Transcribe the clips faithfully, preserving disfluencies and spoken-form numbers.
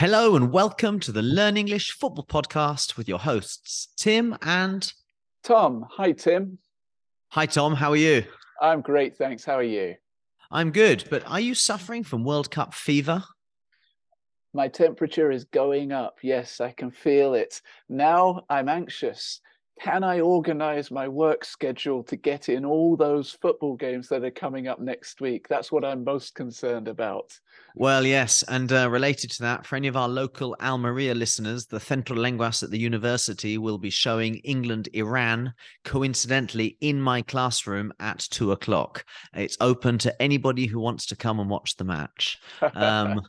Hello and welcome to the Learn English Football Podcast with your hosts, Tim and... Tom. Hi, Tim. Hi, Tom. How are you? I'm great, thanks. How are you? I'm good, but are you suffering from World Cup fever? My temperature is going up. Yes, I can feel it. Now I'm anxious. Can I organise my work schedule to get in all those football games that are coming up next week? That's what I'm most concerned about. Well, yes. And uh, related to that, for any of our local Almeria listeners, the Central Lenguas at the university will be showing England-Iran, coincidentally, in my classroom at two o'clock. It's open to anybody who wants to come and watch the match. Um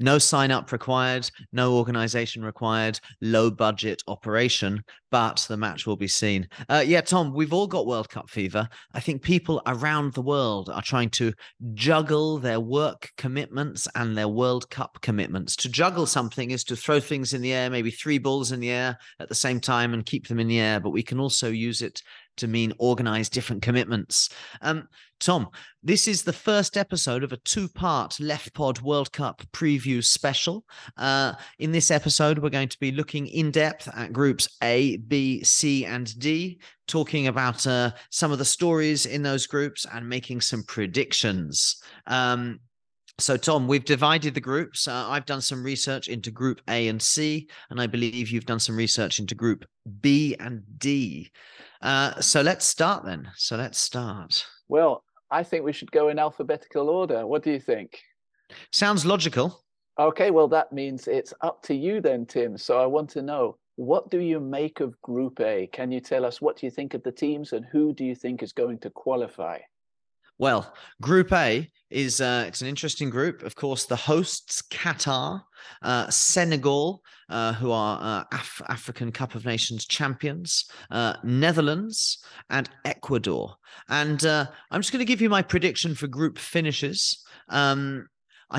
No sign-up required, no organisation required, low-budget operation, but the match will be seen. Uh, yeah, Tom, we've all got World Cup fever. I think people around the world are trying to juggle their work commitments and their World Cup commitments. To juggle something is to throw things in the air, maybe three balls in the air at the same time and keep them in the air, but we can also use it to mean organize different commitments. Um, Tom, this is the first episode of a two-part Left Pod World Cup preview special. Uh, in this episode, we're going to be looking in depth at groups A, B, C, and D, talking about uh, some of the stories in those groups and making some predictions. Um, So, Tom, we've divided the groups. Uh, I've done some research into Group A and C, and I believe you've done some research into Group B and D. Uh, so let's start then. So let's start. Well, I think we should go in alphabetical order. What do you think? Sounds logical. Okay, well, that means it's up to you then, Tim. So I want to know, what do you make of Group A? Can you tell us what you think of the teams and who do you think is going to qualify? Well, Group A is uh, it's an interesting group. Of course, the hosts, Qatar, uh, Senegal, uh, who are uh, Af- African Cup of Nations champions, uh, Netherlands and Ecuador. And uh, I'm just going to give you my prediction for group finishes. Um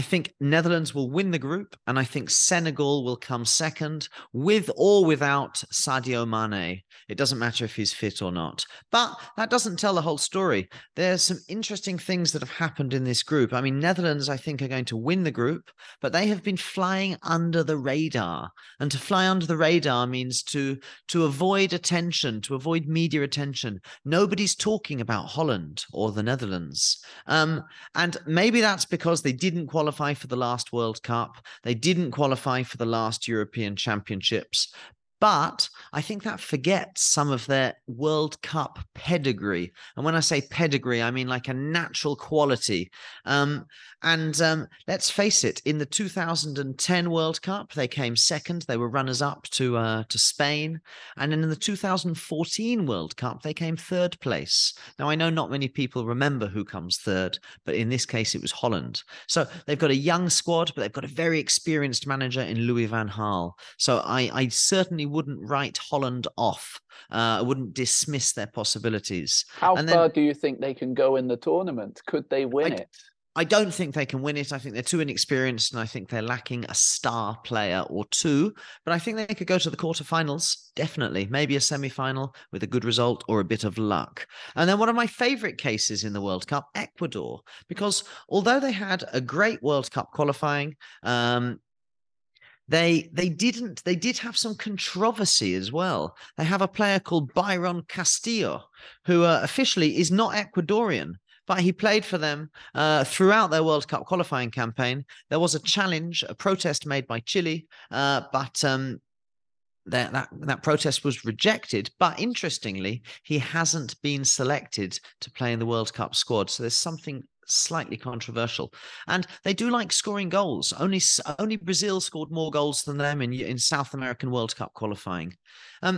I think Netherlands will win the group, and I think Senegal will come second, with or without Sadio Mane. It doesn't matter if he's fit or not. But that doesn't tell the whole story. There's some interesting things that have happened in this group. I mean, Netherlands, I think, are going to win the group, but they have been flying under the radar. And to fly under the radar means to, to avoid attention, to avoid media attention. Nobody's talking about Holland or the Netherlands. Um, and maybe that's because they didn't qualify. qualify for the last World Cup. They didn't qualify for the last European Championships. But I think that forgets some of their World Cup pedigree. And when I say pedigree, I mean like a natural quality. Um, and um, let's face it, in the two thousand ten World Cup, they came second. They were runners-up to uh, to Spain. And then in the two thousand fourteen World Cup, they came third place. Now, I know not many people remember who comes third, but in this case, it was Holland. So they've got a young squad, but they've got a very experienced manager in Louis van Gaal. So I, I certainly wouldn't write Holland off. I uh, wouldn't dismiss their possibilities. How and far then, do you think they can go in the tournament? Could they win I, it? I don't think they can win it. I think they're too inexperienced, and I think they're lacking a star player or two. But I think they could go to the quarterfinals, definitely. Maybe a semi-final with a good result or a bit of luck. And then one of my favourite cases in the World Cup, Ecuador, because although they had a great World Cup qualifying, um, They they didn't they did have some controversy as well. They have a player called Byron Castillo, who uh, officially is not Ecuadorian, but he played for them uh, throughout their World Cup qualifying campaign. There was a challenge, a protest made by Chile, uh, but. Um, That, that that protest was rejected, but interestingly, he hasn't been selected to play in the World Cup squad. So there's something slightly controversial. And they do like scoring goals. Only only Brazil scored more goals than them in in South American World Cup qualifying. Um,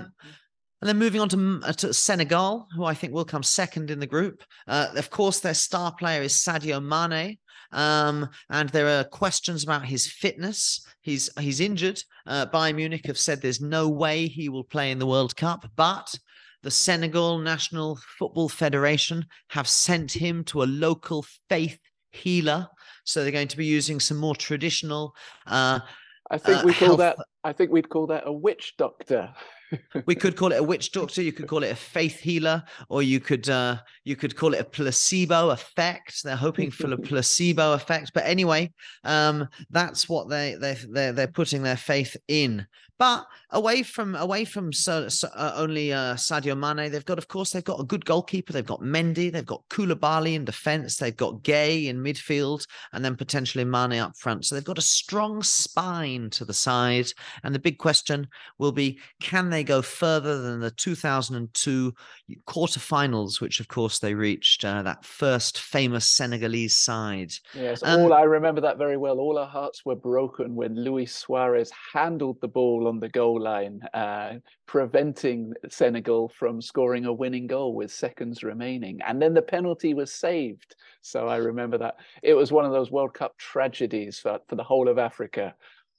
and then moving on to, uh, to Senegal, who I think will come second in the group. Uh, of course, their star player is Sadio Mane. Um, and there are questions about his fitness. He's he's injured. Uh, Bayern Munich have said there's no way he will play in the World Cup, but the Senegal National Football Federation have sent him to a local faith healer. So they're going to be using some more traditional. Uh, I think we uh, call health... that. I think we'd call that a witch doctor. We could call it a witch doctor. You could call it a faith healer, or you could uh, you could call it a placebo effect. They're hoping for a placebo effect, but anyway, um, that's what they they they're, they're putting their faith in. But away from away from so, so, uh, only uh, Sadio Mane, they've got, of course, they've got a good goalkeeper. They've got Mendy, they've got Koulibaly in defence, they've got Gay in midfield, and then potentially Mane up front. So they've got a strong spine to the side. And the big question will be, can they go further than the two thousand two quarterfinals, which, of course, they reached, uh, that first famous Senegalese side? Yes, um, all I remember that very well. All our hearts were broken when Luis Suarez handled the ball on the goal line, uh, preventing Senegal from scoring a winning goal with seconds remaining. And then the penalty was saved. So I remember that. It was one of those World Cup tragedies for, for the whole of Africa.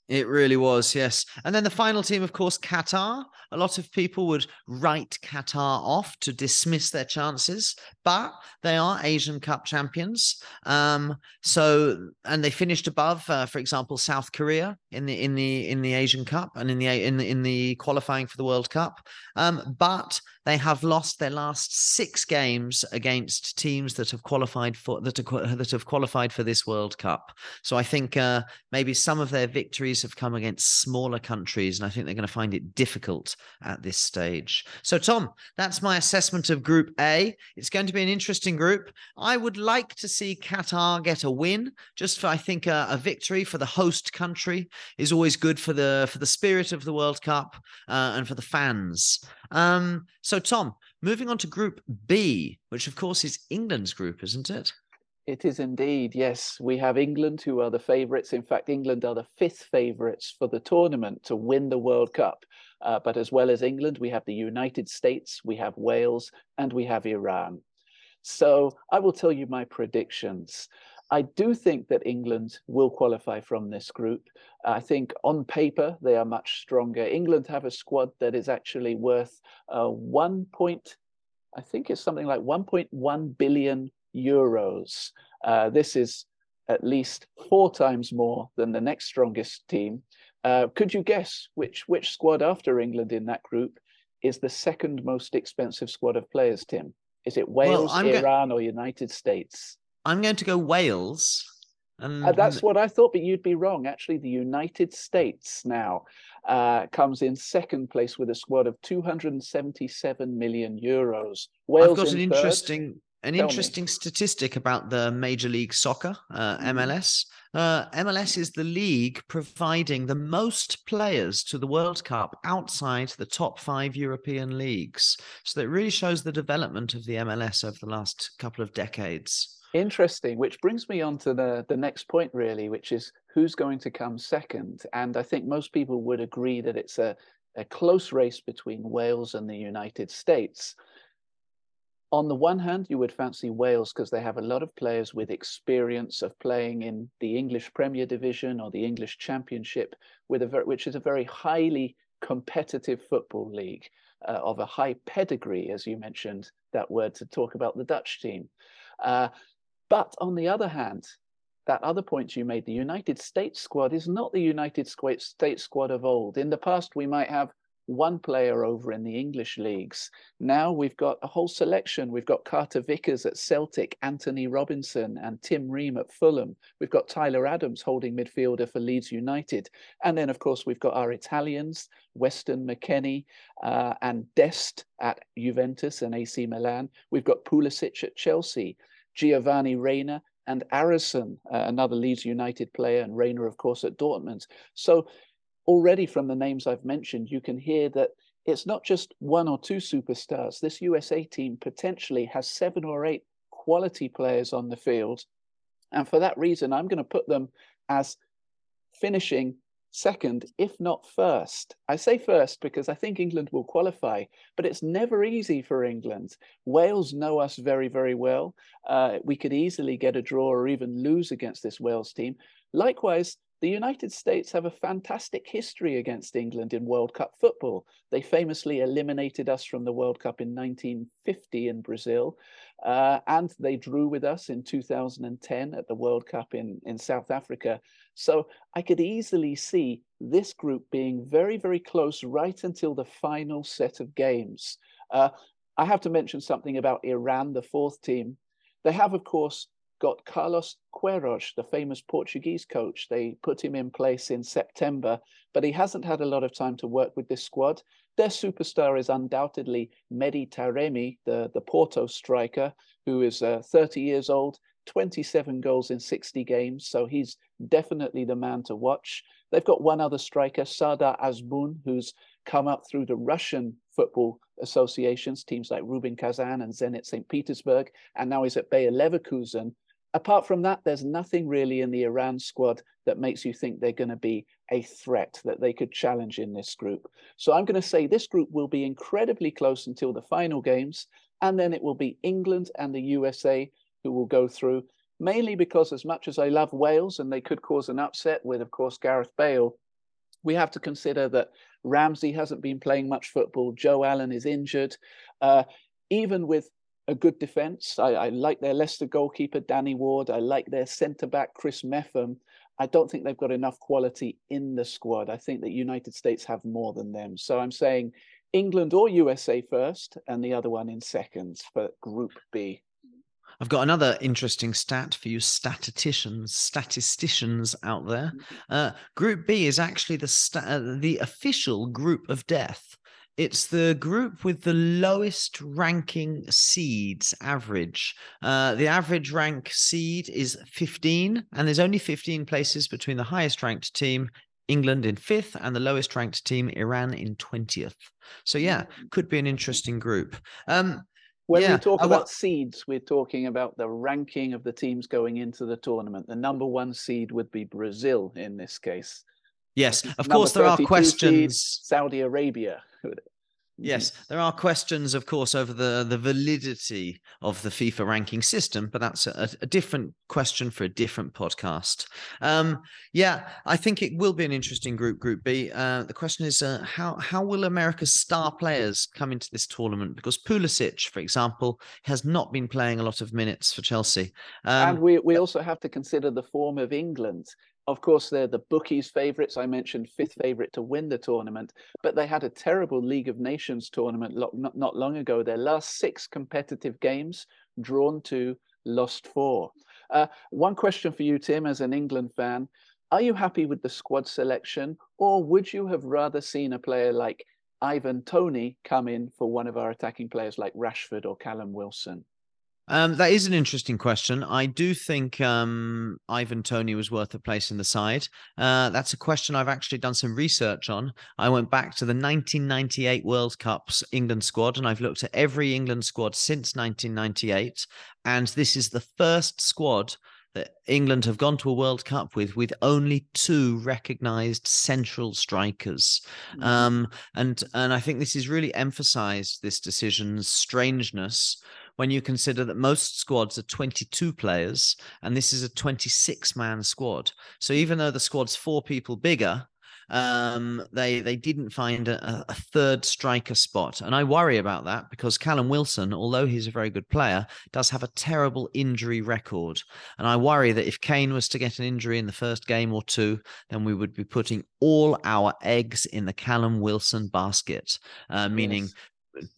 It really was, yes. And then the final team, of course, Qatar. A lot of people would write Qatar off to dismiss their chances, but they are Asian Cup champions. Um, so, and they finished above, uh, for example, South Korea in the in the in the Asian Cup and in the in the, in the qualifying for the World Cup. Um, but they have lost their last six games against teams that have qualified for that have, that have qualified for this World Cup. So I think uh, maybe some of their victories have come against smaller countries, and I think they're going to find it difficult at this stage. So, Tom, that's my assessment of Group A. It's going to be an interesting group. I would like to see Qatar get a win, just for, I think, a, a victory for the host country is always good for the for the spirit of the World Cup uh, and for the fans. Um, so, Tom, moving on to Group B, which, of course, is England's group, isn't it? It is indeed, yes. We have England, who are the favourites. In fact, England are the fifth favourites for the tournament to win the World Cup. Uh, but as well as England, we have the United States, we have Wales, and we have Iran. So I will tell you my predictions. I do think that England will qualify from this group. I think on paper, they are much stronger. England have a squad that is actually worth uh, one point, I think it's something like one point one billion Euros. Uh, this is at least four times more than the next strongest team. Uh, could you guess which which squad after England in that group is the second most expensive squad of players, Tim? Is it Wales, well, Iran, go- or United States? I'm going to go Wales. Um, uh, that's what I thought, but you'd be wrong. Actually, the United States now uh, comes in second place with a squad of two hundred seventy-seven million Euros. Wales I've got an third. interesting... An Tell interesting me. statistic about the Major League Soccer, uh, M L S. Uh, M L S is the league providing the most players to the World Cup outside the top five European leagues. So that really shows the development of the M L S over the last couple of decades. Interesting, which brings me on to the, the next point, really, which is who's going to come second. And I think most people would agree that it's a, a close race between Wales and the United States. On the one hand, you would fancy Wales because they have a lot of players with experience of playing in the English Premier Division or the English Championship, with a ver- which is a very highly competitive football league uh, of a high pedigree, as you mentioned that word to talk about the Dutch team. Uh, but on the other hand, that other point you made, the United States squad is not the United States squad of old. In the past, we might have one player over in the English leagues. Now we've got a whole selection. We've got Carter Vickers at Celtic, Anthony Robinson and Tim Ream at Fulham. We've got Tyler Adams, holding midfielder for Leeds United. And then, of course, we've got our Italians, Weston McKennie uh, and Dest at Juventus and A C Milan. We've got Pulisic at Chelsea, Giovanni Reyna and Arison, uh, another Leeds United player, and Reyna, of course, at Dortmund. So already from the names I've mentioned, you can hear that it's not just one or two superstars. This U S A team potentially has seven or eight quality players on the field. And for that reason, I'm going to put them as finishing second, if not first. I say first because I think England will qualify, but it's never easy for England. Wales know us very, very well. Uh, we could easily get a draw or even lose against this Wales team. Likewise, the United States have a fantastic history against England in World Cup football. They famously eliminated us from the World Cup in nineteen fifty in Brazil. Uh, and they drew with us in two thousand ten at the World Cup in, in South Africa. So I could easily see this group being very, very close right until the final set of games. Uh, I have to mention something about Iran, the fourth team. They have, of course, got Carlos Queiroz, the famous Portuguese coach. They put him in place in September, but he hasn't had a lot of time to work with this squad. Their superstar is undoubtedly Mehdi Taremi, the, the Porto striker, who is uh, thirty years old, twenty-seven goals in sixty games, so he's definitely the man to watch. They've got one other striker, Sada Azmoun, who's come up through the Russian football associations, teams like Rubin Kazan and Zenit Saint Petersburg, and now he's at Bayer Leverkusen. Apart from that, there's nothing really in the Iran squad that makes you think they're going to be a threat that they could challenge in this group. So I'm going to say this group will be incredibly close until the final games, and then it will be England and the U S A who will go through, mainly because as much as I love Wales and they could cause an upset with, of course, Gareth Bale, we have to consider that Ramsey hasn't been playing much football, Joe Allen is injured, uh, even with a good defence. I, I like their Leicester goalkeeper, Danny Ward. I like their centre-back, Chris Meffam. I don't think they've got enough quality in the squad. I think that United States have more than them. So I'm saying England or U S A first and the other one in second for Group B. I've got another interesting stat for you statisticians, statisticians out there. Uh, Group B is actually the sta- the official group of death. It's the group with the lowest ranking seeds average. Uh, the average rank seed is fifteen, and there's only fifteen places between the highest ranked team, England, in fifth, and the lowest ranked team, Iran, in twentieth. So, yeah, could be an interesting group. Um, when yeah, we talk about uh, well, seeds, we're talking about the ranking of the teams going into the tournament. The number one seed would be Brazil in this case. Yes, of Number course, there are questions. Saudi Arabia. Yes, there are questions, of course, over the, the validity of the FIFA ranking system, but that's a, a different question for a different podcast. Um, yeah, I think it will be an interesting group, Group B. Uh, the question is, uh, how, how will America's star players come into this tournament? Because Pulisic, for example, has not been playing a lot of minutes for Chelsea. Um, and we, we also have to consider the form of England. Of course, they're the bookies' favourites. I mentioned fifth favourite to win the tournament, but they had a terrible League of Nations tournament not, not long ago. Their last six competitive games, drawn two, lost four. Uh, one question for you, Tim, as an England fan. Are you happy with the squad selection, or would you have rather seen a player like Ivan Tony come in for one of our attacking players like Rashford or Callum Wilson? Um, that is an interesting question. I do think um, Ivan Tony was worth a place in the side. Uh, that's a question I've actually done some research on. I went back to the nineteen ninety-eight World Cup's England squad, and I've looked at every England squad since nineteen ninety-eight. And this is the first squad that England have gone to a World Cup with, with only two recognised central strikers. Mm-hmm. Um, and, and I think this is really emphasised, this decision's strangeness, when you consider that most squads are twenty-two players, and this is a twenty-six man squad. So even though the squad's four people bigger, um, they they didn't find a, a third striker spot. And I worry about that because Callum Wilson, although he's a very good player, does have a terrible injury record. And I worry that if Kane was to get an injury in the first game or two, then we would be putting all our eggs in the Callum Wilson basket, uh, meaning... Yes.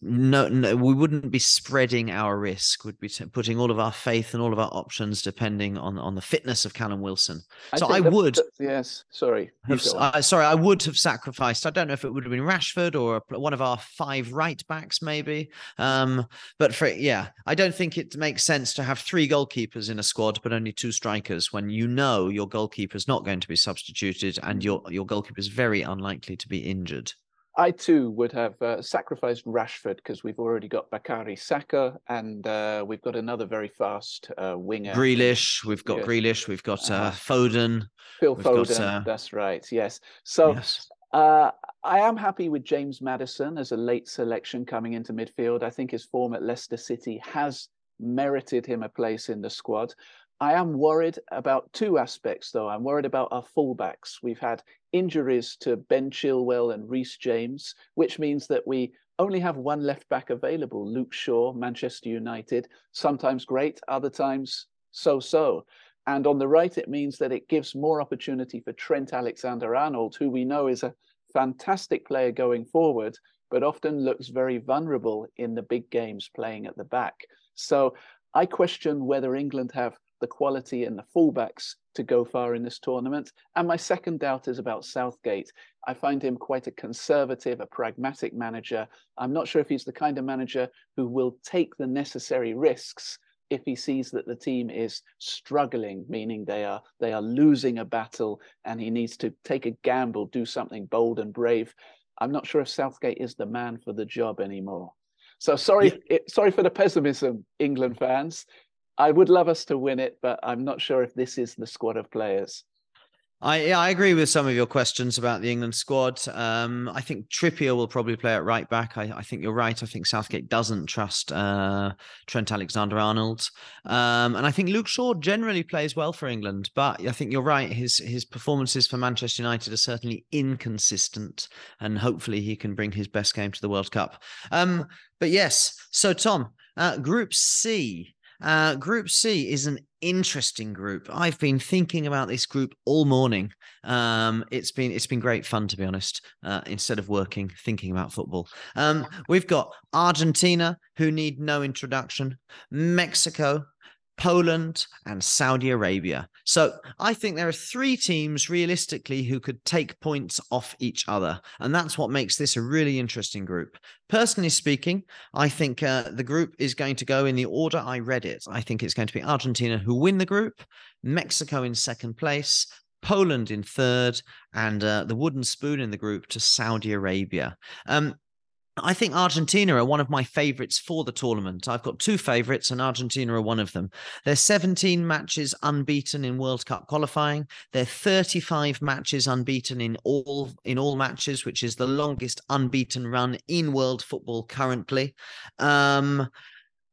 No, no, we wouldn't be spreading our risk. We'd be t- putting all of our faith and all of our options depending on, on the fitness of Callum Wilson. So I, I would... That, yes, sorry. Have, I, sorry, I would have sacrificed. I don't know if it would have been Rashford or a, one of our five right-backs maybe. Um, but for yeah, I don't think it makes sense to have three goalkeepers in a squad but only two strikers when you know your goalkeeper's not going to be substituted and your, your goalkeeper's very unlikely to be injured. I, too, would have uh, sacrificed Rashford because we've already got Bakary Saka and uh, we've got another very fast uh, winger. Grealish. We've got yeah. Grealish. We've got uh, Foden. Phil we've Foden. Got, uh... That's right. Yes. So yes. Uh, I am happy with James Maddison as a late selection coming into midfield. I think his form at Leicester City has merited him a place in the squad. I am worried about two aspects, though. I'm worried about our fullbacks. We've had injuries to Ben Chilwell and Reece James, which means that we only have one left back available. Luke Shaw, Manchester United, sometimes great, other times so-so. And on the right, it means that it gives more opportunity for Trent Alexander-Arnold, who we know is a fantastic player going forward, but often looks very vulnerable in the big games playing at the back. So I question whether England have the quality in the fullbacks to go far in this tournament. And my second doubt is about Southgate. I find him quite a conservative, a pragmatic manager. I'm not sure if he's the kind of manager who will take the necessary risks if he sees that the team is struggling, meaning they are they are losing a battle and he needs to take a gamble, do something bold and brave. I'm not sure if Southgate is the man for the job anymore. So sorry, yeah. sorry for the pessimism, England fans. I would love us to win it, but I'm not sure if this is the squad of players. I, yeah, I agree with some of your questions about the England squad. Um, I think Trippier will probably play at right back. I, I think you're right. I think Southgate doesn't trust uh, Trent Alexander-Arnold. Um, and I think Luke Shaw generally plays well for England. But I think you're right. His his performances for Manchester United are certainly inconsistent. And hopefully he can bring his best game to the World Cup. Um, but yes, so Tom, uh, Group C. Uh, Group C is an interesting group. I've been thinking about this group all morning. Um, it's been it's been great fun, to be honest, uh, instead of working, thinking about football. Um, we've got Argentina, who need no introduction, Mexico, Poland, and Saudi Arabia. So I think there are three teams realistically who could take points off each other. And that's what makes this a really interesting group. Personally speaking, I think uh, the group is going to go in the order I read it. I think it's going to be Argentina who win the group, Mexico in second place, Poland in third, and uh, the wooden spoon in the group to Saudi Arabia. Um, I think Argentina are one of my favourites for the tournament. I've got two favourites and Argentina are one of them. They're seventeen matches unbeaten in World Cup qualifying. They're thirty-five matches unbeaten in all in all matches, which is the longest unbeaten run in world football currently. Um,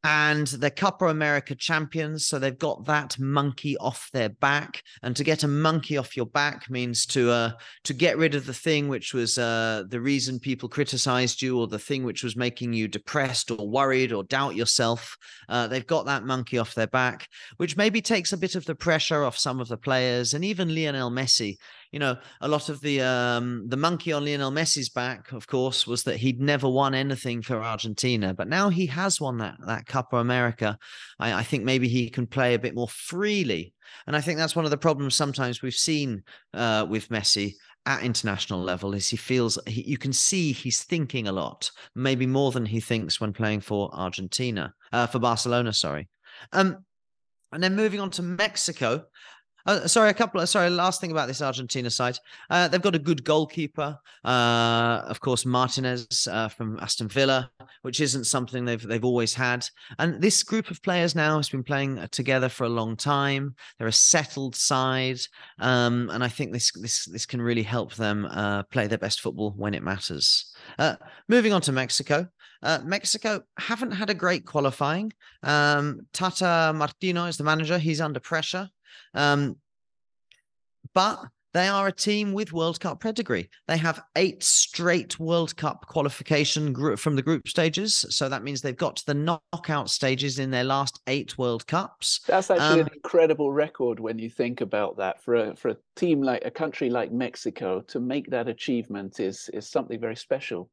and they're Copa America champions, so they've got that monkey off their back. And to get a monkey off your back means to uh, to get rid of the thing which was uh, the reason people criticised you, or the thing which was making you depressed or worried or doubt yourself. Uh, they've got that monkey off their back, which maybe takes a bit of the pressure off some of the players, and even Lionel Messi. You know, a lot of the um, the monkey on Lionel Messi's back, of course, was that he'd never won anything for Argentina. But now he has won that that Copa America. I, I think maybe he can play a bit more freely. And I think that's one of the problems sometimes we've seen uh, with Messi at international level, is he feels he, you can see he's thinking a lot, maybe more than he thinks when playing for Argentina, uh, for Barcelona, sorry. Um, and then moving on to Mexico. Uh, sorry, a couple. Of, sorry, last thing about this Argentina side. Uh, they've got a good goalkeeper, uh, of course, Martinez uh, from Aston Villa, which isn't something they've they've always had. And this group of players now has been playing together for a long time. They're a settled side, um, and I think this this this can really help them uh, play their best football when it matters. Uh, moving on to Mexico. Uh, Mexico haven't had a great qualifying. Um, Tata Martino is the manager. He's under pressure. Um, but they are a team with World Cup pedigree. They have eight straight World Cup qualification group from the group stages. So that means they've got to the knockout stages in their last eight World Cups. That's actually um, an incredible record when you think about that. For a, for a team like a country like Mexico to make that achievement is is something very special.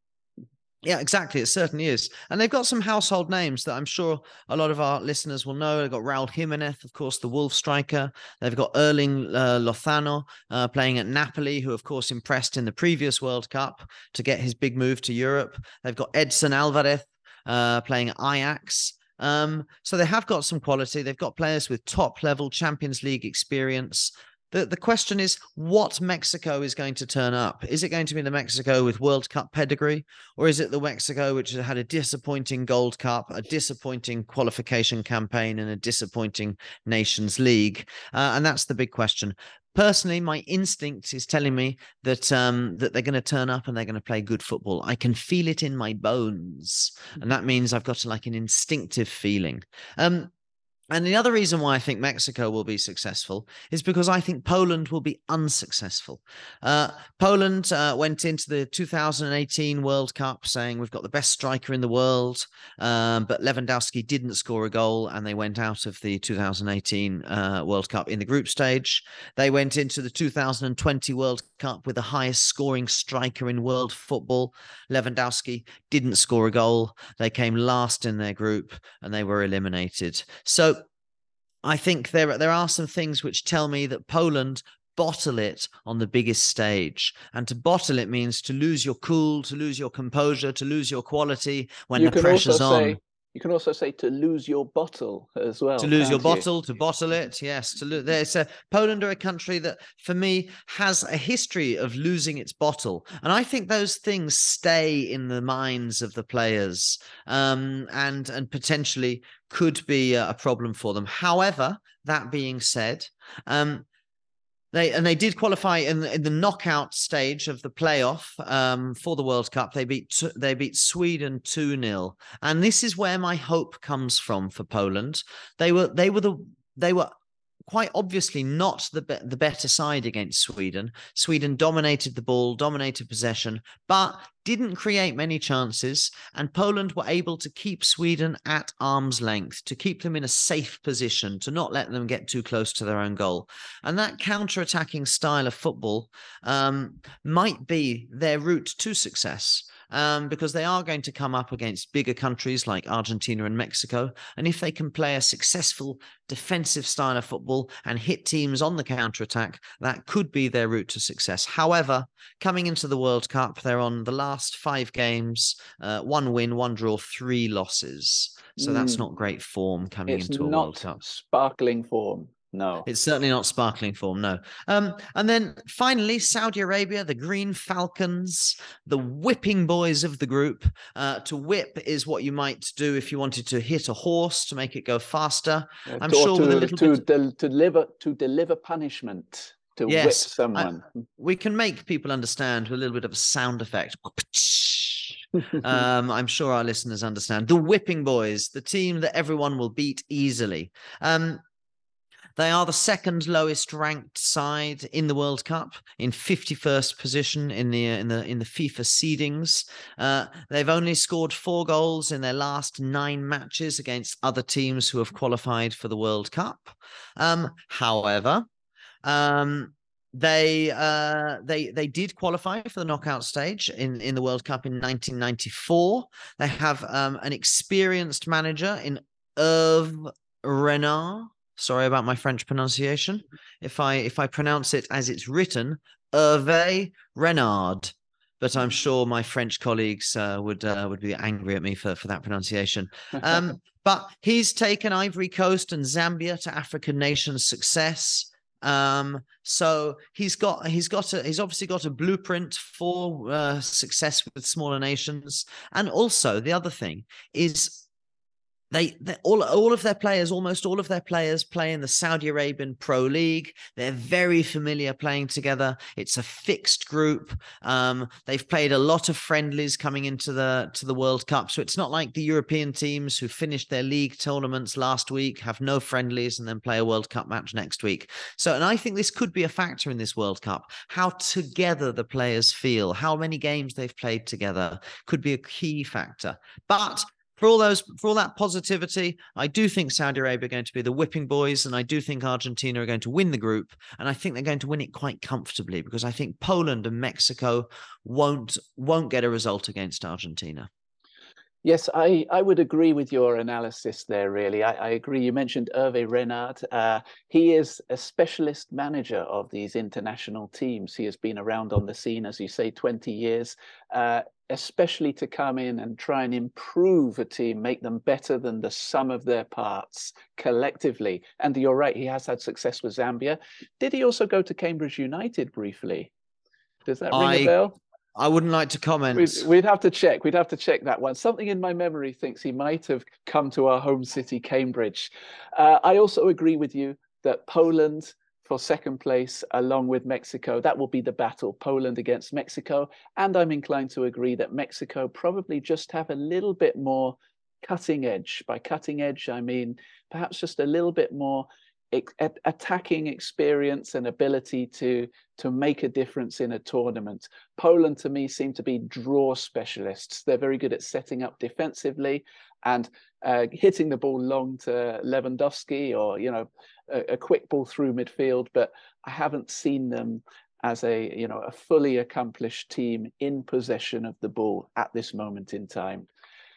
Yeah, exactly. It certainly is. And they've got some household names that I'm sure a lot of our listeners will know. They've got Raul Jimenez, of course, the Wolves striker. They've got Erling uh, Lozano uh, playing at Napoli, who, of course, impressed in the previous World Cup to get his big move to Europe. They've got Edson Alvarez uh, playing at Ajax. Um, so they have got some quality. They've got players with top-level Champions League experience. The the question is what Mexico is going to turn up. Is it going to be the Mexico with World Cup pedigree, or is it the Mexico which had a disappointing Gold Cup, a disappointing qualification campaign, and a disappointing Nations League? Uh, and that's the big question. Personally, my instinct is telling me that um, that they're going to turn up and they're going to play good football. I can feel it in my bones, and that means I've got like an instinctive feeling. Um, And the other reason why I think Mexico will be successful is because I think Poland will be unsuccessful. Uh, Poland uh, went into the two thousand eighteen World Cup saying we've got the best striker in the world, um, but Lewandowski didn't score a goal and they went out of the two thousand eighteen uh, World Cup in the group stage. They went into the two thousand twenty World Cup with the highest scoring striker in world football. Lewandowski didn't score a goal. They came last in their group and they were eliminated. So I think there, there are some things which tell me that Poland bottle it on the biggest stage. And to bottle it means to lose your cool, to lose your composure, to lose your quality when the pressure's on. You can also say to lose your bottle as well. To lose your bottle, to bottle it, yes. To lo- there's a, Poland are a country that, for me, has a history of losing its bottle. And I think those things stay in the minds of the players um, and, and potentially could be a problem for them. However, that being said, um, They and they did qualify in the, in the knockout stage of the playoff um, for the World Cup. They beat they beat Sweden two nil, and this is where my hope comes from for Poland. They were they were the they were quite obviously not the the better side against Sweden. Sweden dominated the ball, dominated possession, but didn't create many chances. And Poland were able to keep Sweden at arm's length, to keep them in a safe position, to not let them get too close to their own goal. And that counter-attacking style of football um, might be their route to success. Um, because they are going to come up against bigger countries like Argentina and Mexico. And if they can play a successful defensive style of football and hit teams on the counter-attack, that could be their route to success. However, coming into the World Cup, they're on the last five games, uh, one win, one draw, three losses. So mm. that's not great form coming it's into a World Cup. It's not sparkling form. No, it's certainly not sparkling form. No. Um, and then finally, Saudi Arabia, the Green Falcons, the whipping boys of the group. Uh, to whip is what you might do if you wanted to hit a horse to make it go faster. Uh, I'm to, sure to, with a little to, bit... del- to deliver to deliver punishment. To yes, whip someone. I, we can make people understand with a little bit of a sound effect. um, I'm sure our listeners understand. The whipping boys, the team that everyone will beat easily. Um, They are the second lowest ranked side in the World Cup, in fifty-first position in the in the in the FIFA seedings. Uh, they've only scored four goals in their last nine matches against other teams who have qualified for the World Cup. Um, however, um, they uh, they they did qualify for the knockout stage in, in the World Cup in nineteen ninety-four. They have um, an experienced manager in Hervé Renard. Sorry about my French pronunciation. If I if I pronounce it as it's written, Hervé Renard, but I'm sure my French colleagues uh, would uh, would be angry at me for, for that pronunciation. Um, but he's taken Ivory Coast and Zambia to African nations' success. Um, so he's got he's got a, he's obviously got a blueprint for uh, success with smaller nations. And also the other thing is, They, they all, all of their players, almost all of their players play in the Saudi Arabian Pro League. They're very familiar playing together. It's a fixed group. Um, they've played a lot of friendlies coming into the to the World Cup. So it's not like the European teams who finished their league tournaments last week, have no friendlies, and then play a World Cup match next week. So, and I think this could be a factor in this World Cup, how together the players feel, how many games they've played together could be a key factor. But For all those, for all that positivity, I do think Saudi Arabia are going to be the whipping boys, and I do think Argentina are going to win the group, and I think they're going to win it quite comfortably because I think Poland and Mexico won't won't get a result against Argentina. Yes, I, I would agree with your analysis there, really. I, I agree. You mentioned Hervé Renard. Uh, he is a specialist manager of these international teams. He has been around on the scene, as you say, twenty years, uh, especially to come in and try and improve a team, make them better than the sum of their parts collectively. And you're right, he has had success with Zambia. Did he also go to Cambridge United briefly? Does that I... ring a bell? I wouldn't like to comment. We'd, we'd have to check. We'd have to check that one. Something in my memory thinks he might have come to our home city, Cambridge. Uh, I also agree with you that Poland for second place, along with Mexico, that will be the battle, Poland against Mexico. And I'm inclined to agree that Mexico probably just have a little bit more cutting edge. By cutting edge, I mean perhaps just a little bit more attacking experience and ability to to make a difference in a tournament. Poland, to me, seem to be draw specialists. They're very good at setting up defensively and uh, hitting the ball long to Lewandowski, or you know, a, a quick ball through midfield. But I haven't seen them as a you know a fully accomplished team in possession of the ball at this moment in time.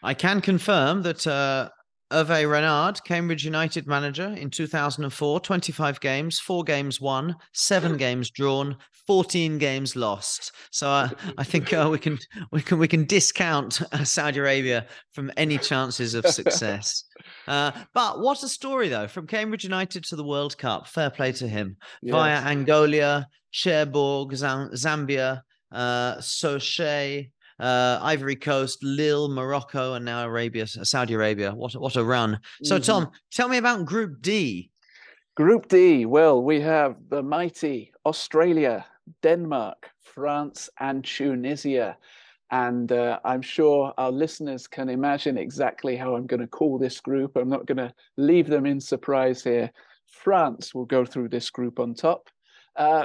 I can confirm that. Uh... Hervé Renard, Cambridge United manager in two thousand four, twenty-five games, four games won, seven games drawn, fourteen games lost. So uh, I think uh, we can we can we can discount uh, Saudi Arabia from any chances of success. Uh, but what a story though, from Cambridge United to the World Cup. Fair play to him. Yes. Via Angola, Cherbourg, Z- Zambia, uh, Sochaux, Uh, Ivory Coast, Lille, Morocco, and now Arabia, Saudi Arabia. What, what a run. So, mm-hmm. Tom, tell me about Group D. Group D, well, we have the mighty Australia, Denmark, France, and Tunisia. And uh, I'm sure our listeners can imagine exactly how I'm going to call this group. I'm not going to leave them in surprise here. France will go through this group on top. Uh,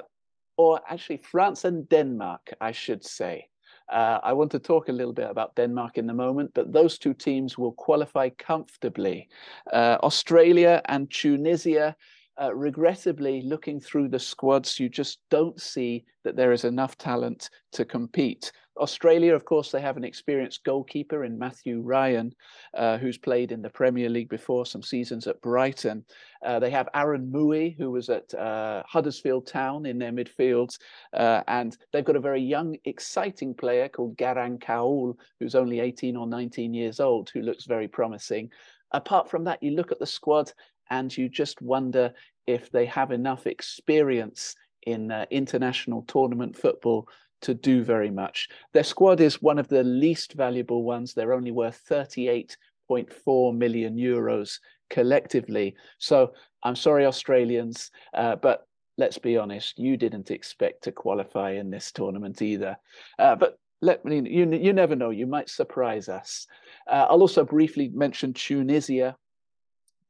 or actually, France and Denmark, I should say. Uh, I want to talk a little bit about Denmark in the moment, but those two teams will qualify comfortably. Uh, Australia and Tunisia, uh, regrettably, looking through the squads, you just don't see that there is enough talent to compete. Australia, of course, they have an experienced goalkeeper in Matthew Ryan, uh, who's played in the Premier League before, some seasons at Brighton. Uh, they have Aaron Mooy, who was at uh, Huddersfield Town in their midfield. Uh, and they've got a very young, exciting player called Garang Koual, who's only eighteen or nineteen years old, who looks very promising. Apart from that, you look at the squad and you just wonder if they have enough experience in uh, international tournament football to do very much. Their squad is one of the least valuable ones. They're only worth thirty-eight point four million euros collectively. So I'm sorry, Australians, uh, but let's be honest, you didn't expect to qualify in this tournament either. Uh, but let me, you, you never know, you might surprise us. Uh, I'll also briefly mention Tunisia.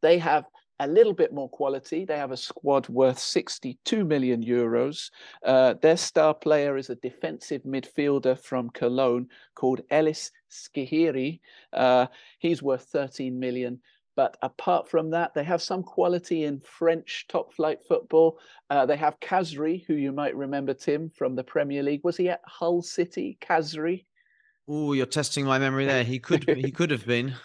They have a little bit more quality. They have a squad worth sixty-two million euros. Uh, their star player is a defensive midfielder from Cologne called Elis Skihiri. Uh, he's worth thirteen million. But apart from that, they have some quality in French top-flight football. Uh, they have Kazri, who you might remember, Tim, from the Premier League. Was he at Hull City, Kazri? Oh, you're testing my memory there. He could, he could have been.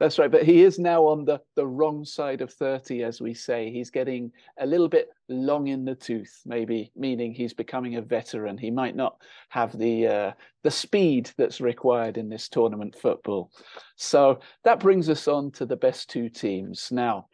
That's right, but he is now on the, the wrong side of thirty, as we say. He's getting a little bit long in the tooth, maybe, meaning he's becoming a veteran. He might not have the uh, the speed that's required in this tournament football. So that brings us on to the best two teams. Now,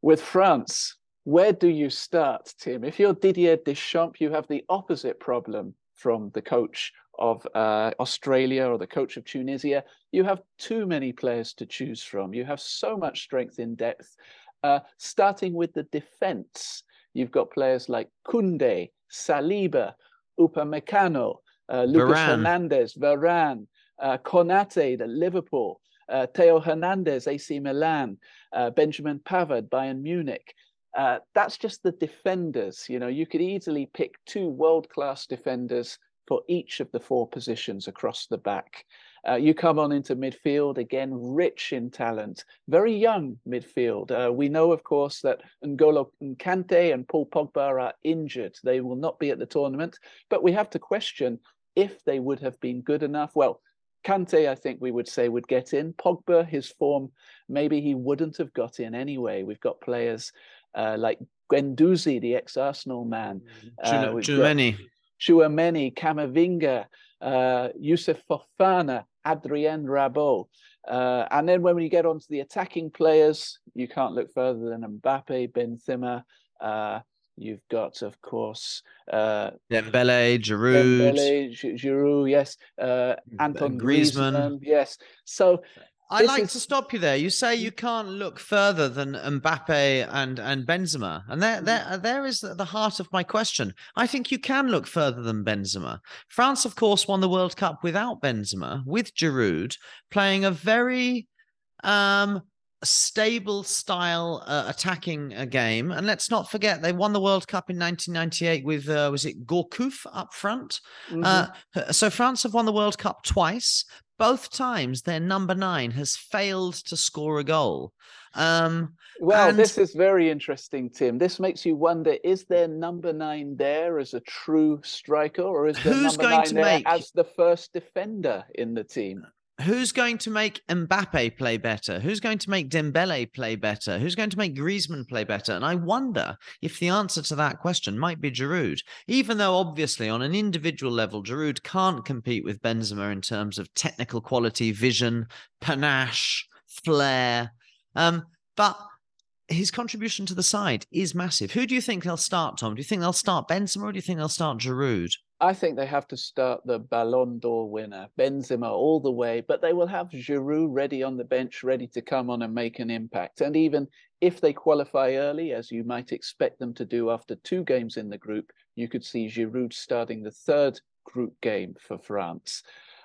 with France, where do you start, Tim? If you're Didier Deschamps, you have the opposite problem from the coach of uh, Australia or the coach of Tunisia. You have too many players to choose from. You have so much strength in depth. Uh, starting with the defence, you've got players like Koundé, Saliba, Upamecano, uh, Lucas Hernandez, Varane, uh, Konate, the Liverpool, uh, Theo Hernandez, A C Milan, uh, Benjamin Pavard, Bayern Munich. Uh, that's just the defenders. You know, you could easily pick two world-class defenders for each of the four positions across the back. Uh, you come on into midfield, again, rich in talent, very young midfield. Uh, we know, of course, that N'Golo Kante and Paul Pogba are injured. They will not be at the tournament, but we have to question if they would have been good enough. Well, Kante, I think we would say, would get in. Pogba, his form, maybe he wouldn't have got in anyway. We've got players uh, like Guendouzi, the ex-Arsenal man. Uh, Giovanni. Tchouameni, Camavinga, uh, Youssef Fofana, Adrien Rabiot. Uh, and then when you get on to the attacking players, you can't look further than Mbappe, Benzema. Uh, you've got, of course... Uh, Dembele, Giroud. Dembele, Giroud, yes. Uh, Antoine Griezmann. Griezmann. Yes. So... I like is... to stop you there. You say you can't look further than Mbappe and, and Benzema. And there, there, there is the heart of my question. I think you can look further than Benzema. France, of course, won the World Cup without Benzema, with Giroud, playing a very um, a stable style uh, attacking uh, game. And let's not forget, they won the World Cup in nineteen ninety-eight with, uh, was it Gourcuff up front? Mm-hmm. Uh, so France have won the World Cup twice. Both times their number nine has failed to score a goal. Um, well, and... this is very interesting, Tim. This makes you wonder, is their number nine there as a true striker, or is their Who's number going nine to there make... as the first defender in the team? Who's going to make Mbappe play better? Who's going to make Dembele play better? Who's going to make Griezmann play better? And I wonder if the answer to that question might be Giroud, even though obviously on an individual level, Giroud can't compete with Benzema in terms of technical quality, vision, panache, flair. Um, but his contribution to the side is massive. Who do you think they'll start, Tom? Do you think they'll start Benzema, or do you think they'll start Giroud? I think they have to start the Ballon d'Or winner, Benzema, all the way, but they will have Giroud ready on the bench, ready to come on and make an impact. And even if they qualify early, as you might expect them to do after two games in the group, you could see Giroud starting the third group game for France.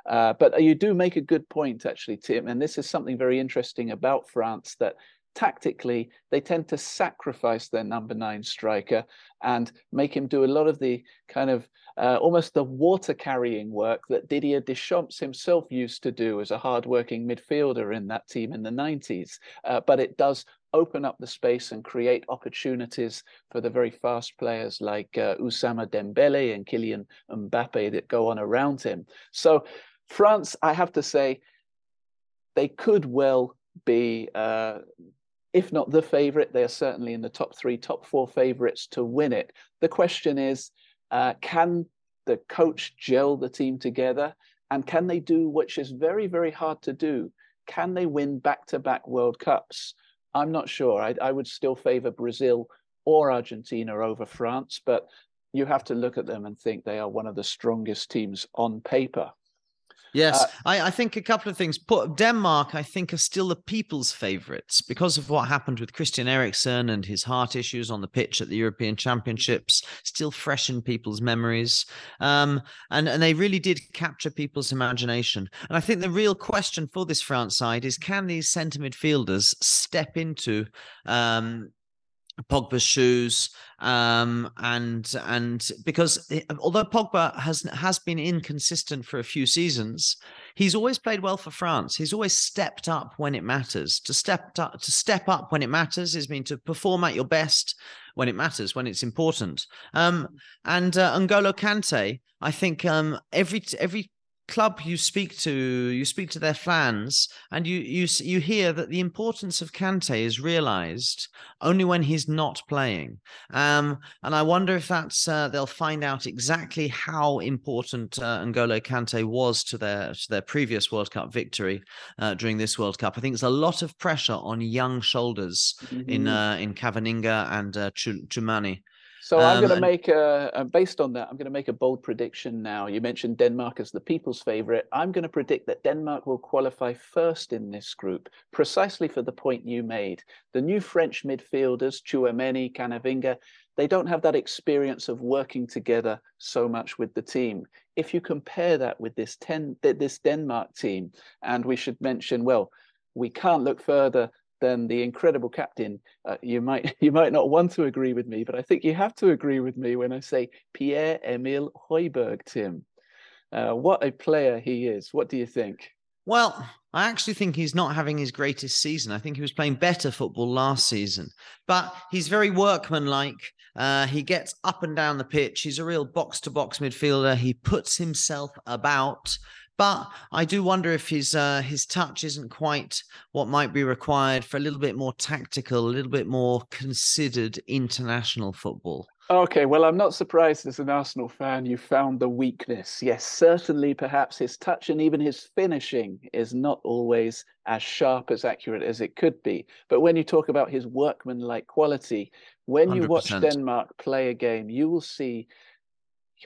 Uh, but you do make a good point, actually, Tim, and this is something very interesting about France, that tactically, they tend to sacrifice their number nine striker and make him do a lot of the kind of uh, almost the water carrying work that Didier Deschamps himself used to do as a hardworking midfielder in that team in the nineties. Uh, but it does open up the space and create opportunities for the very fast players like uh, Ousama Dembele and Kylian Mbappe that go on around him. So France, I have to say, they could well be... Uh, if not the favourite, they are certainly in the top three, top four favourites to win it. The question is, uh, can the coach gel the team together? And can they do, which is very, very hard to do, can they win back-to-back World Cups? I'm not sure. I, I would still favour Brazil or Argentina over France, but you have to look at them and think they are one of the strongest teams on paper. Yes, uh, I, I think a couple of things. Denmark, I think, are still the people's favourites because of what happened with Christian Eriksen and his heart issues on the pitch at the European Championships, still fresh in people's memories. Um, and, and they really did capture people's imagination. And I think the real question for this France side is, can these centre midfielders step into... Um, Pogba's shoes, um, and and because although Pogba has has been inconsistent for a few seasons, he's always played well for France. He's always stepped up when it matters. To step up, to step up when it matters is mean to perform at your best when it matters, when it's important. Um, and uh, N'Golo Kante, I think um, every every. club you speak to, you speak to their fans, and you you you hear that the importance of Kante is realised only when he's not playing. Um, and I wonder if that's uh, they'll find out exactly how important uh, N'Golo Kante was to their to their previous World Cup victory uh, during this World Cup. I think it's a lot of pressure on young shoulders mm-hmm. in uh, in Cavaninga and uh, Chumani. So I'm um, going to make, a, based on that, I'm going to make a bold prediction now. You mentioned Denmark as the people's favourite. I'm going to predict that Denmark will qualify first in this group, precisely for the point you made. The new French midfielders, Tchouaméni, Camavinga, they don't have that experience of working together so much with the team. If you compare that with this, ten, this Denmark team, and we should mention, well, we can't look further than the incredible captain. Uh, you might you might not want to agree with me, but I think you have to agree with me when I say Pierre-Emile Højbjerg, Tim. Uh, what a player he is. What do you think? Well, I actually think he's not having his greatest season. I think he was playing better football last season, but he's very workmanlike. Uh, he gets up and down the pitch. He's a real box-to-box midfielder. He puts himself about. But I do wonder if his uh, his touch isn't quite what might be required for a little bit more tactical, a little bit more considered international football. Okay, well, I'm not surprised as an Arsenal fan you found the weakness. Yes, certainly perhaps his touch and even his finishing is not always as sharp, as accurate as it could be. But when you talk about his workmanlike quality, when you one hundred percent watch Denmark play a game, you will see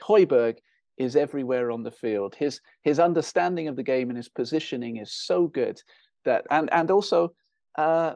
Højbjerg is everywhere on the field. His his understanding of the game and his positioning is so good that, and and also uh,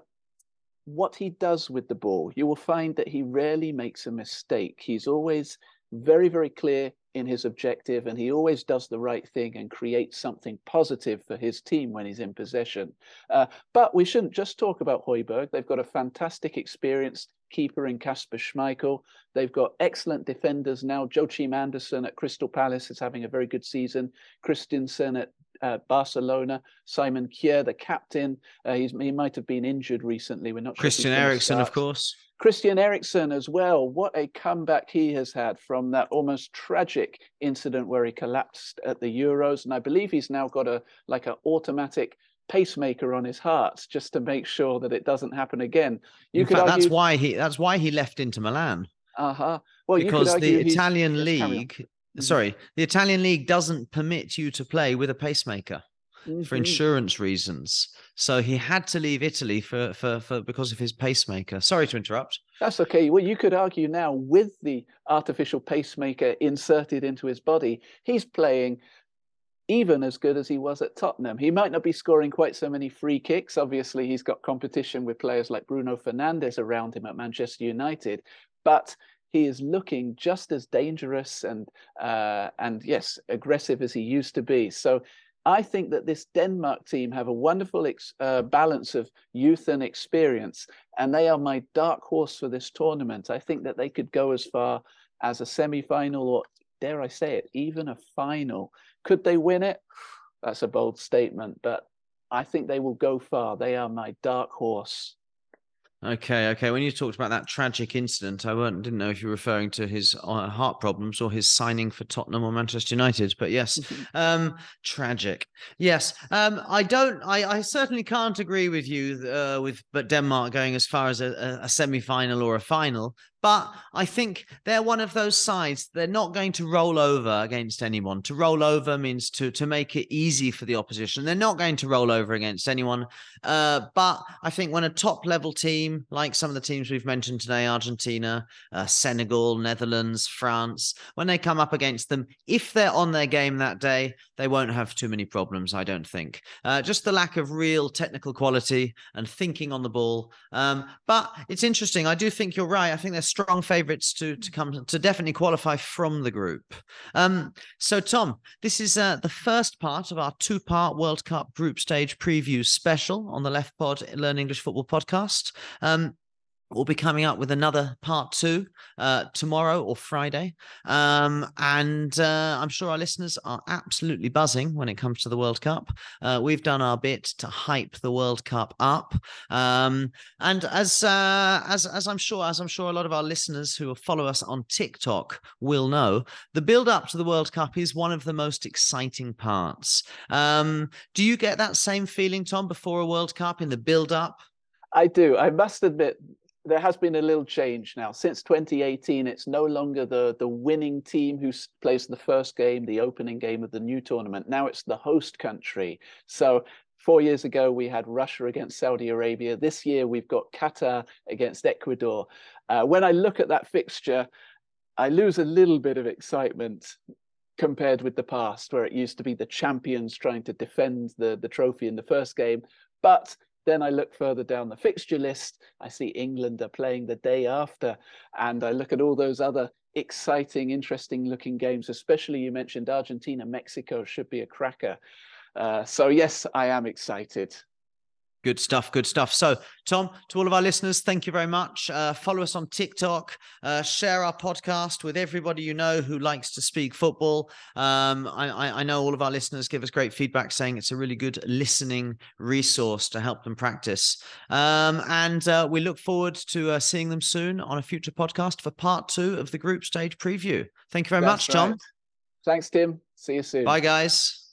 what he does with the ball. You will find that he rarely makes a mistake. He's always very, very clear in his objective, and he always does the right thing and creates something positive for his team when he's in possession. Uh, but we shouldn't just talk about Højbjerg. They've got a fantastic experienced keeper in Kasper Schmeichel. They've got excellent defenders now. Joachim Andersen at Crystal Palace is having a very good season. Christensen at Uh, Barcelona, Simon Kjær, the captain. Uh, he's, he might have been injured recently. We're not sure. Christian Eriksen, of course. Christian Eriksen as well. What a comeback he has had from that almost tragic incident where he collapsed at the Euros. And I believe he's now got a like an automatic pacemaker on his heart just to make sure that it doesn't happen again. You In could fact, argue... that's why he that's why he left Inter Milan. Uh-huh. Well, because you the Italian league. Sorry, the Italian league doesn't permit you to play with a pacemaker mm-hmm. for insurance reasons. So he had to leave Italy for, for, for because of his pacemaker. Sorry to interrupt. That's okay. Well, you could argue now with the artificial pacemaker inserted into his body, he's playing even as good as he was at Tottenham. He might not be scoring quite so many free kicks. Obviously, he's got competition with players like Bruno Fernandes around him at Manchester United, but he is looking just as dangerous and, uh, and yes, aggressive as he used to be. So I think that this Denmark team have a wonderful ex- uh, balance of youth and experience, and they are my dark horse for this tournament. I think that they could go as far as a semi-final or, dare I say it, even a final. Could they win it? That's a bold statement, but I think they will go far. They are my dark horse. Okay, okay. When you talked about that tragic incident, I weren't, didn't know if you were referring to his uh, heart problems or his signing for Tottenham or Manchester United. But yes, um, tragic. Yes, um, I don't. I, I certainly can't agree with you uh, with but Denmark going as far as a, a semi-final or a final. But I think they're one of those sides. They're not going to roll over against anyone. To roll over means to, to make it easy for the opposition. They're not going to roll over against anyone. Uh, but I think when a top-level team, like some of the teams we've mentioned today, Argentina, uh, Senegal, Netherlands, France, when they come up against them, if they're on their game that day, they won't have too many problems, I don't think. Uh, just the lack of real technical quality and thinking on the ball. Um, but it's interesting. I do think you're right. I think they're strong favourites to to come to definitely qualify from the group. Um, so, Tom, this is uh, the first part of our two-part World Cup group stage preview special on the Left Pod Learn English Football podcast. Um, we'll be coming up with another part two uh, tomorrow or Friday. Um, and uh, I'm sure our listeners are absolutely buzzing when it comes to the World Cup. Uh, we've done our bit to hype the World Cup up. Um, and as uh, as as I'm sure, as I'm sure a lot of our listeners who follow us on TikTok will know, the build-up to the World Cup is one of the most exciting parts. Um, do you get that same feeling, Tom, before a World Cup in the build-up? I do. I must admit, there has been a little change now. Since twenty eighteen, it's no longer the, the winning team who plays the first game, the opening game of the new tournament. Now it's the host country. So four years ago, we had Russia against Saudi Arabia. This year, we've got Qatar against Ecuador. Uh, when I look at that fixture, I lose a little bit of excitement compared with the past, where it used to be the champions trying to defend the, the trophy in the first game. But then I look further down the fixture list, I see England are playing the day after, and I look at all those other exciting, interesting-looking games, especially you mentioned Argentina, Mexico should be a cracker. Uh, so, yes, I am excited. Good stuff, good stuff. So, Tom, to all of our listeners, thank you very much. Uh, follow us on TikTok. Uh, share our podcast with everybody you know who likes to speak football. Um, I, I know all of our listeners give us great feedback saying it's a really good listening resource to help them practice. Um, and uh, we look forward to uh, seeing them soon on a future podcast for part two of the group stage preview. Thank you very That's much, right. Tom. Thanks, Tim. See you soon. Bye, guys.